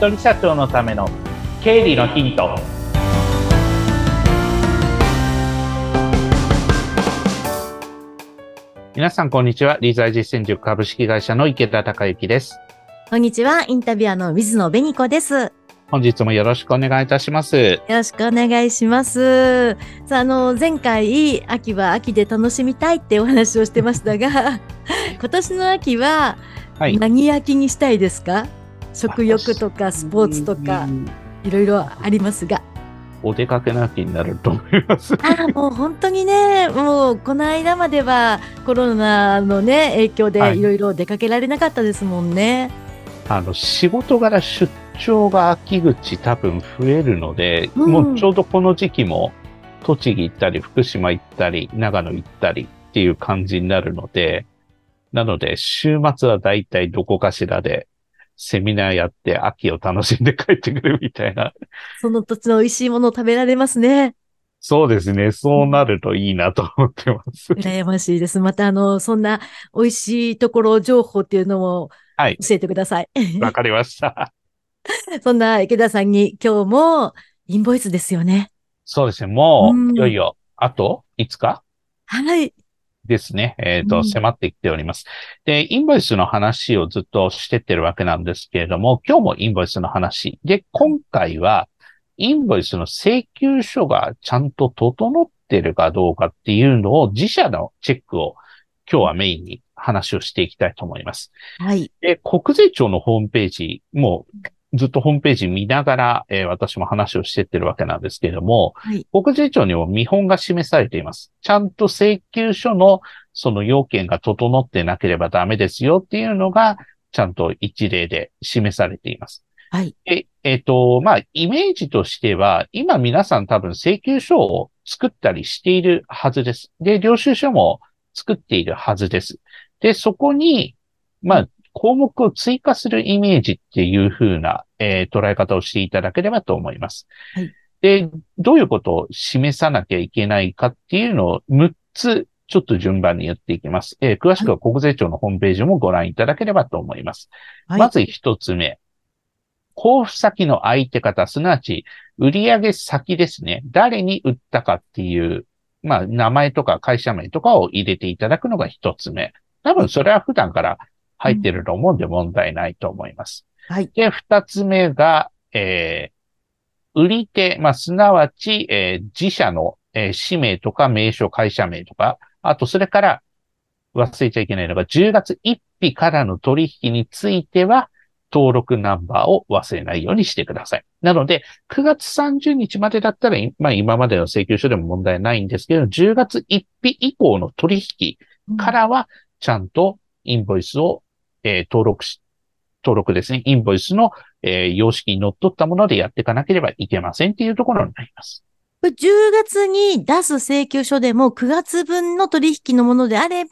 人社長のための経理のヒント。皆さんこんにちは、理財実践塾株式会社の池田孝之です。こんにちは、インタビュアーの水野紅子です。本日もよろしくお願いいたします。よろしくお願いします。さあ、前回、秋は秋で楽しみたいってお話をしてましたが、今年の秋は何秋にしたいですか？食欲とかスポーツとか、いろいろありますが。お出かけの秋になると思います。あ、もう本当にね、もうこの間まではコロナのね、影響でいろいろ出かけられなかったですもんね。仕事柄出張が秋口多分増えるので、もうちょうどこの時期も栃木行ったり福島行ったり長野行ったりっていう感じになるので、なので週末はだいたいどこかしらでセミナーやって秋を楽しんで帰ってくるみたいな。その土地の美味しいものを食べられますね。そうですね。そうなるといいなと思ってます。羨ましいです。またそんな美味しいところ情報っていうのも教えてください。わかりました。そんな池田さんに今日もインボイスですよね。そうですね。もういよいよあと5日はいですね。迫ってきております。で、インボイスの話をずっとしてってるわけなんですけれども、今日もインボイスの話で、今回はインボイスの請求書がちゃんと整ってるかどうかっていうのを自社のチェックを今日はメインに話をしていきたいと思います。はい。で、国税庁のホームページもずっとホームページ見ながら、私も話をしてってるわけなんですけれども、はい、国税庁にも見本が示されています。ちゃんと請求書のその要件が整ってなければダメですよっていうのが、ちゃんと一例で示されています。はい。イメージとしては、今皆さん多分請求書を作ったりしているはずです。で、領収書も作っているはずです。で、そこに、項目を追加するイメージっていう風な、捉え方をしていただければと思います。はい、で、どういうことを示さなきゃいけないかっていうのを6つちょっと順番に言っていきます。詳しくは国税庁のホームページもご覧いただければと思います。はい、まず1つ目。交付先の相手方、すなわち売上先ですね。誰に売ったかっていう、名前とか会社名とかを入れていただくのが1つ目。多分それは普段から入ってると思うんで問題ないと思います。はい。で、2つ目が、売り手、すなわち、自社の、氏名とか名称、会社名とか、あとそれから忘れちゃいけないのが、10月1日からの取引については、登録ナンバーを忘れないようにしてください。なので、9月30日までだったら、今までの請求書でも問題ないんですけど、10月1日以降の取引からは、ちゃんとインボイスを登録ですね。インボイスの、様式にのっとったものでやっていかなければいけませんっていうところになります。10月に出す請求書でも9月分の取引のものであれば、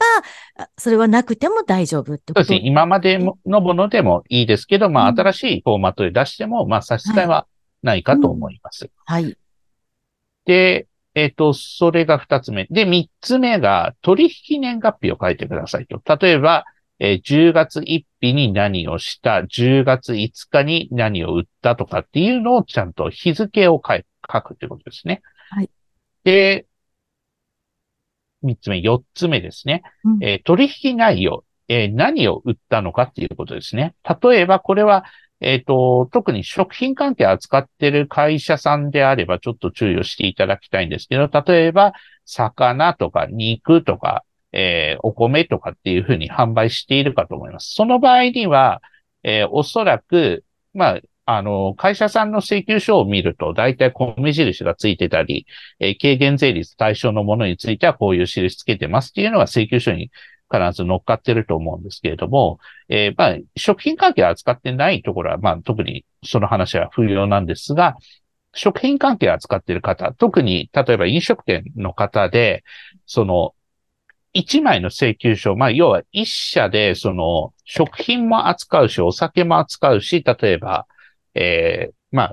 それはなくても大丈夫ってことですね。今までのものでもいいですけど、新しいフォーマットで出しても、差し支えはないかと思います。はい。うん、はい、で、それが2つ目。で、3つ目が取引年月日を書いてくださいと。例えば、10月1日に何をした、10月5日に何を売ったとかっていうのをちゃんと日付を書くということですね。はい。で、3つ目、4つ目ですね。うん、取引内容、何を売ったのかっていうことですね。例えばこれは、特に食品関係扱ってる会社さんであればちょっと注意をしていただきたいんですけど、例えば、魚とか肉とか、お米とかっていうふうに販売しているかと思います。その場合には、おそらく、会社さんの請求書を見ると、だいたい米印がついてたり、軽減税率対象のものについてはこういう印つけてますっていうのが請求書に必ず乗っかってると思うんですけれども、食品関係を扱ってないところは、特にその話は不要なんですが、食品関係を扱っている方、特に、例えば飲食店の方で、1枚の請求書、要は1社で、食品も扱うし、お酒も扱うし、例えば、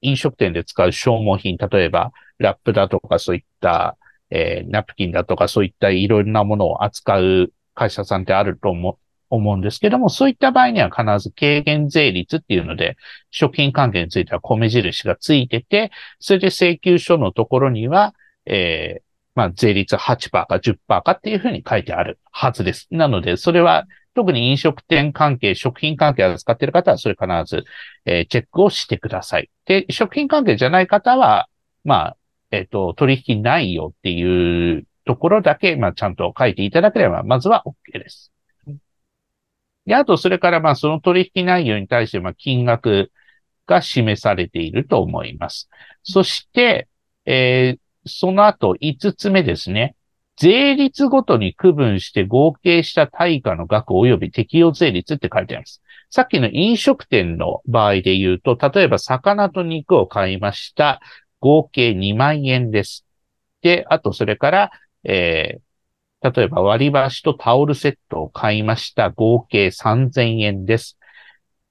飲食店で使う消耗品、例えば、ラップだとか、そういった、ナプキンだとかそういったいろんなものを扱う会社さんってあると思思うんですけども、そういった場合には必ず軽減税率っていうので、食品関係については米印がついてて、それで請求書のところには、税率 8% か 10% かっていうふうに書いてあるはずです。なので、それは特に飲食店関係、食品関係を扱っている方は、それ必ず、チェックをしてください。で、食品関係じゃない方は、取引内容っていうところだけ、ちゃんと書いていただければ、まずは OK です。で、あと、それから、その取引内容に対して、金額が示されていると思います。そして、その後、5つ目ですね。税率ごとに区分して合計した対価の額及び適用税率って書いてあります。さっきの飲食店の場合で言うと、例えば魚と肉を買いました。合計2万円です。で、あとそれから、例えば割り箸とタオルセットを買いました。合計3000円です。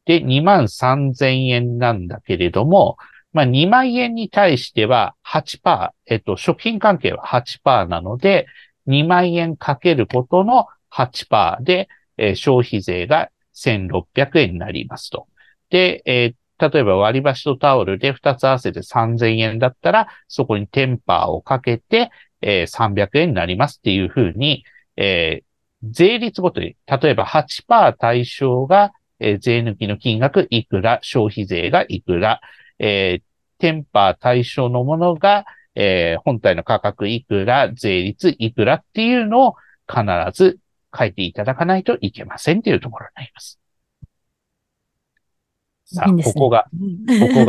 で、2万3000円なんだけれども、2万円に対しては 8%、食品関係は 8% なので、2万円かけることの 8% で、消費税が1600円になりますと。で、例えば割り箸とタオルで2つ合わせて3000円だったら、そこに 10% をかけて、300円になりますっていうふうに、税率ごとに、例えば 8% 対象が、税抜きの金額いくら、消費税がいくら、10% 対象のものが、本体の価格いくら、税率いくらっていうのを必ず書いていただかないといけませんっていうところになります。さあ、ここが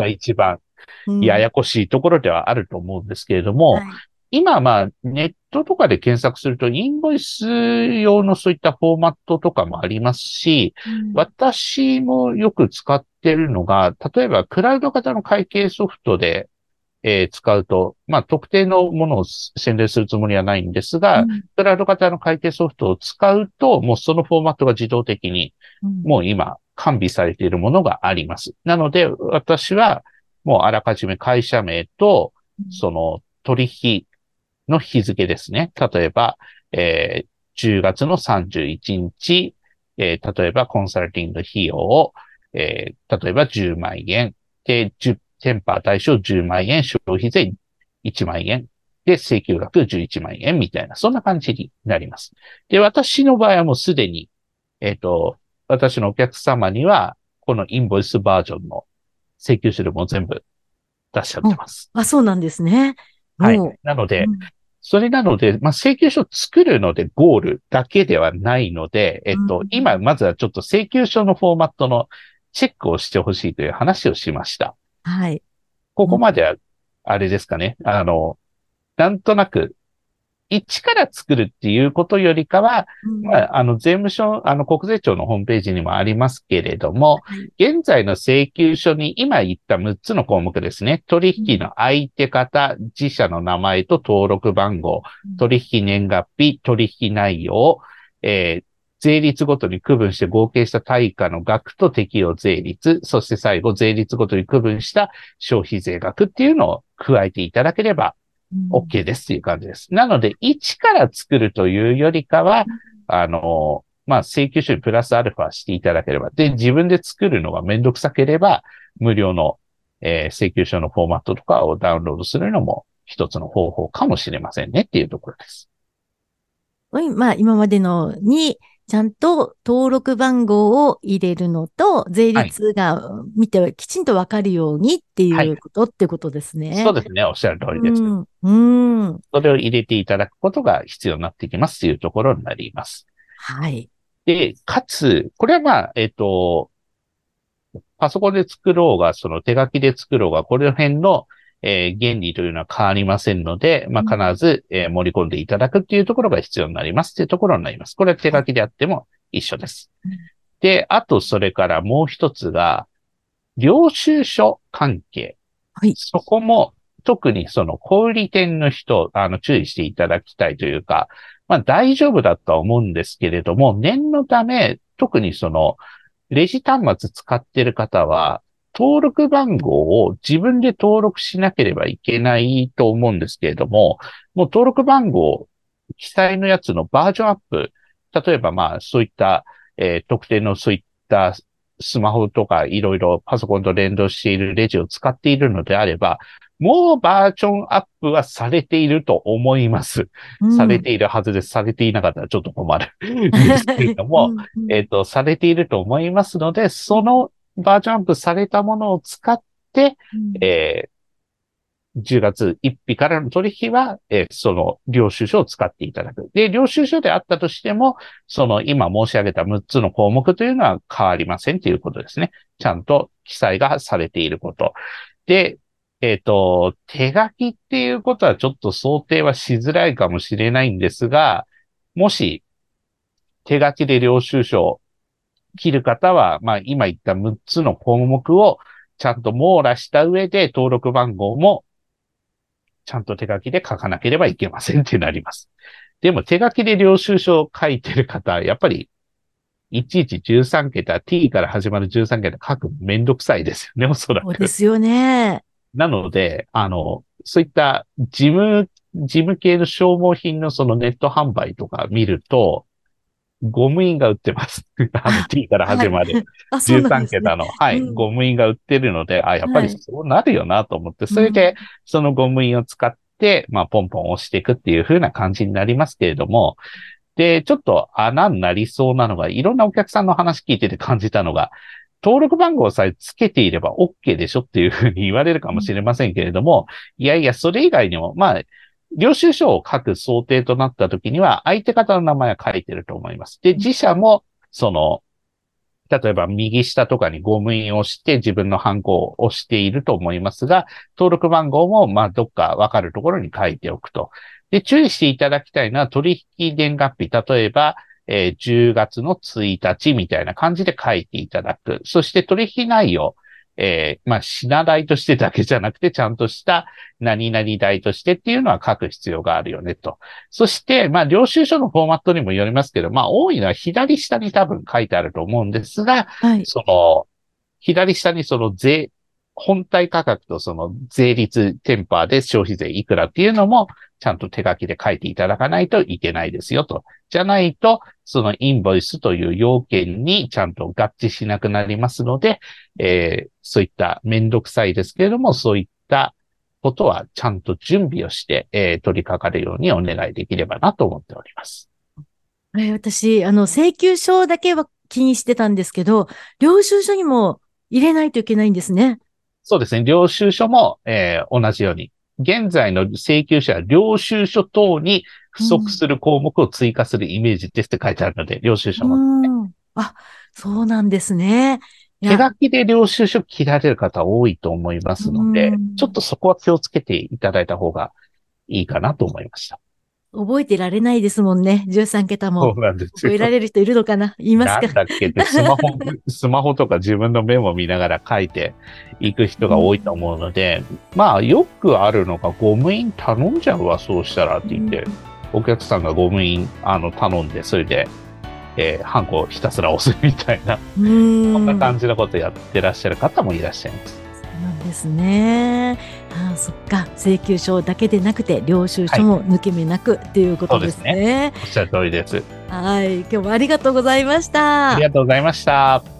一番ややこしいところではあると思うんですけれども、今、ネットとかで検索すると、インボイス用のそういったフォーマットとかもありますし、私もよく使ってるのが、例えば、クラウド型の会計ソフトで、使うと、特定のものを宣伝するつもりはないんですが、クラウド型の会計ソフトを使うと、もうそのフォーマットが自動的に、もう今、完備されているものがあります。なので、私は、もうあらかじめ会社名と、その、取引、の日付ですね。例えば、10月の31日、例えばコンサルティング費用を、例えば10万円で、10% 対象10万円、消費税1万円で請求額11万円みたいな、そんな感じになります。で、私の場合はもうすでに、私のお客様には、このインボイスバージョンの請求書類も全部出しちゃってます。あ、そうなんですね。はい。なので、それなので、請求書を作るのでゴールだけではないので、今、まずはちょっと請求書のフォーマットのチェックをしてほしいという話をしました。はい。ここまでは、あれですかね。なんとなく、一から作るっていうことよりかは、税務署、国税庁のホームページにもありますけれども、現在の請求書に今言った6つの項目ですね。取引の相手方、自社の名前と登録番号、取引年月日、取引内容、税率ごとに区分して合計した対価の額と適用税率、そして最後、税率ごとに区分した消費税額っていうのを加えていただければ、OK ですっていう感じです。なので、一から作るというよりかは、請求書にプラスアルファしていただければ。で、自分で作るのがめんどくさければ、無料の、請求書のフォーマットとかをダウンロードするのも一つの方法かもしれませんねっていうところです。今までのに、ちゃんと登録番号を入れるのと、税率が見てはきちんとわかるようにっていうことってことですね。はい、そうですね。おっしゃる通りです。それを入れていただくことが必要になってきますというところになります。はい。で、かつ、これはパソコンで作ろうが、その手書きで作ろうが、この辺の、原理というのは変わりませんので、必ず、盛り込んでいただくっていうところが必要になりますっていうところになります。これは手書きであっても一緒です。で、あとそれからもう一つが、領収書関係。はい。そこも特にその小売店の人、注意していただきたいというか、大丈夫だとは思うんですけれども、念のため、特にその、レジ端末使ってる方は、登録番号を自分で登録しなければいけないと思うんですけれども、もう登録番号記載のやつのバージョンアップ、例えばそういった、特定のそういったスマホとかいろいろパソコンと連動しているレジを使っているのであれば、もうバージョンアップはされていると思います。されているはずです。されていなかったらちょっと困るですけれども、されていると思いますので、そのバージョンアップされたものを使って、10月1日からの取引は、その領収書を使っていただく。で、領収書であったとしても、その今申し上げた6つの項目というのは変わりませんということですね。ちゃんと記載がされていること。で、手書きっていうことはちょっと想定はしづらいかもしれないんですが、もし手書きで領収書を切る方は、今言った6つの項目をちゃんと網羅した上で登録番号もちゃんと手書きで書かなければいけませんってなります。でも手書きで領収書を書いてる方、やっぱり1113桁、t から始まる13桁書くのめんどくさいですよね、おそらく。そうですよね。なので、そういった事務系の消耗品のそのネット販売とか見ると、ゴム印が売ってます。t から始まる13桁の、ゴム印が売ってるので、やっぱりそうなるよなと思って、それで、そのゴム印を使って、ポンポン押していくっていう風な感じになりますけれども、で、ちょっと穴になりそうなのが、いろんなお客さんの話聞いてて感じたのが、登録番号さえつけていれば OK でしょっていう風に言われるかもしれませんけれども、いやいや、それ以外にも、領収書を書く想定となった時には、相手方の名前は書いてると思います。で、自社も、例えば右下とかにゴム印をして自分のハンコを押していると思いますが、登録番号も、どっかわかるところに書いておくと。で、注意していただきたいのは、取引年月日、例えば、10月の1日みたいな感じで書いていただく。そして取引内容、品代としてだけじゃなくて、ちゃんとした何々代としてっていうのは書く必要があるよねと。そして、領収書のフォーマットにもよりますけど、多いのは左下に多分書いてあると思うんですが、左下にその本体価格とその税率、10% で消費税いくらっていうのも、ちゃんと手書きで書いていただかないといけないですよと。じゃないと、そのインボイスという要件にちゃんと合致しなくなりますので、そういっためんどくさいですけれども、そういったことはちゃんと準備をして、取り掛かるようにお願いできればなと思っております。私、請求書だけは気にしてたんですけど、領収書にも入れないといけないんですね。そうですね。領収書も、同じように。現在の請求書は領収書等に不足する項目を追加するイメージですって書いてあるので、領収書も、そうなんですね。手書きで領収書切られる方多いと思いますので、ちょっとそこは気をつけていただいた方がいいかなと思いました。覚えてられないですもんね。13桁も。そうなんです。覚えられる人いるのかな？いますか？なんだっけって、スマホとか自分のメモ見ながら書いていく人が多いと思うので、よくあるのが、ゴム印頼んじゃうわ、そうしたらって言って、お客さんがゴム印、頼んで、それで、ハンコをひたすら押すみたいな、そんな感じのことやってらっしゃる方もいらっしゃいます。ですね。そっか。請求書だけでなくて領収書も抜け目なくということですね。そうですね。おっしゃる通りです。はい。今日もありがとうございました。ありがとうございました。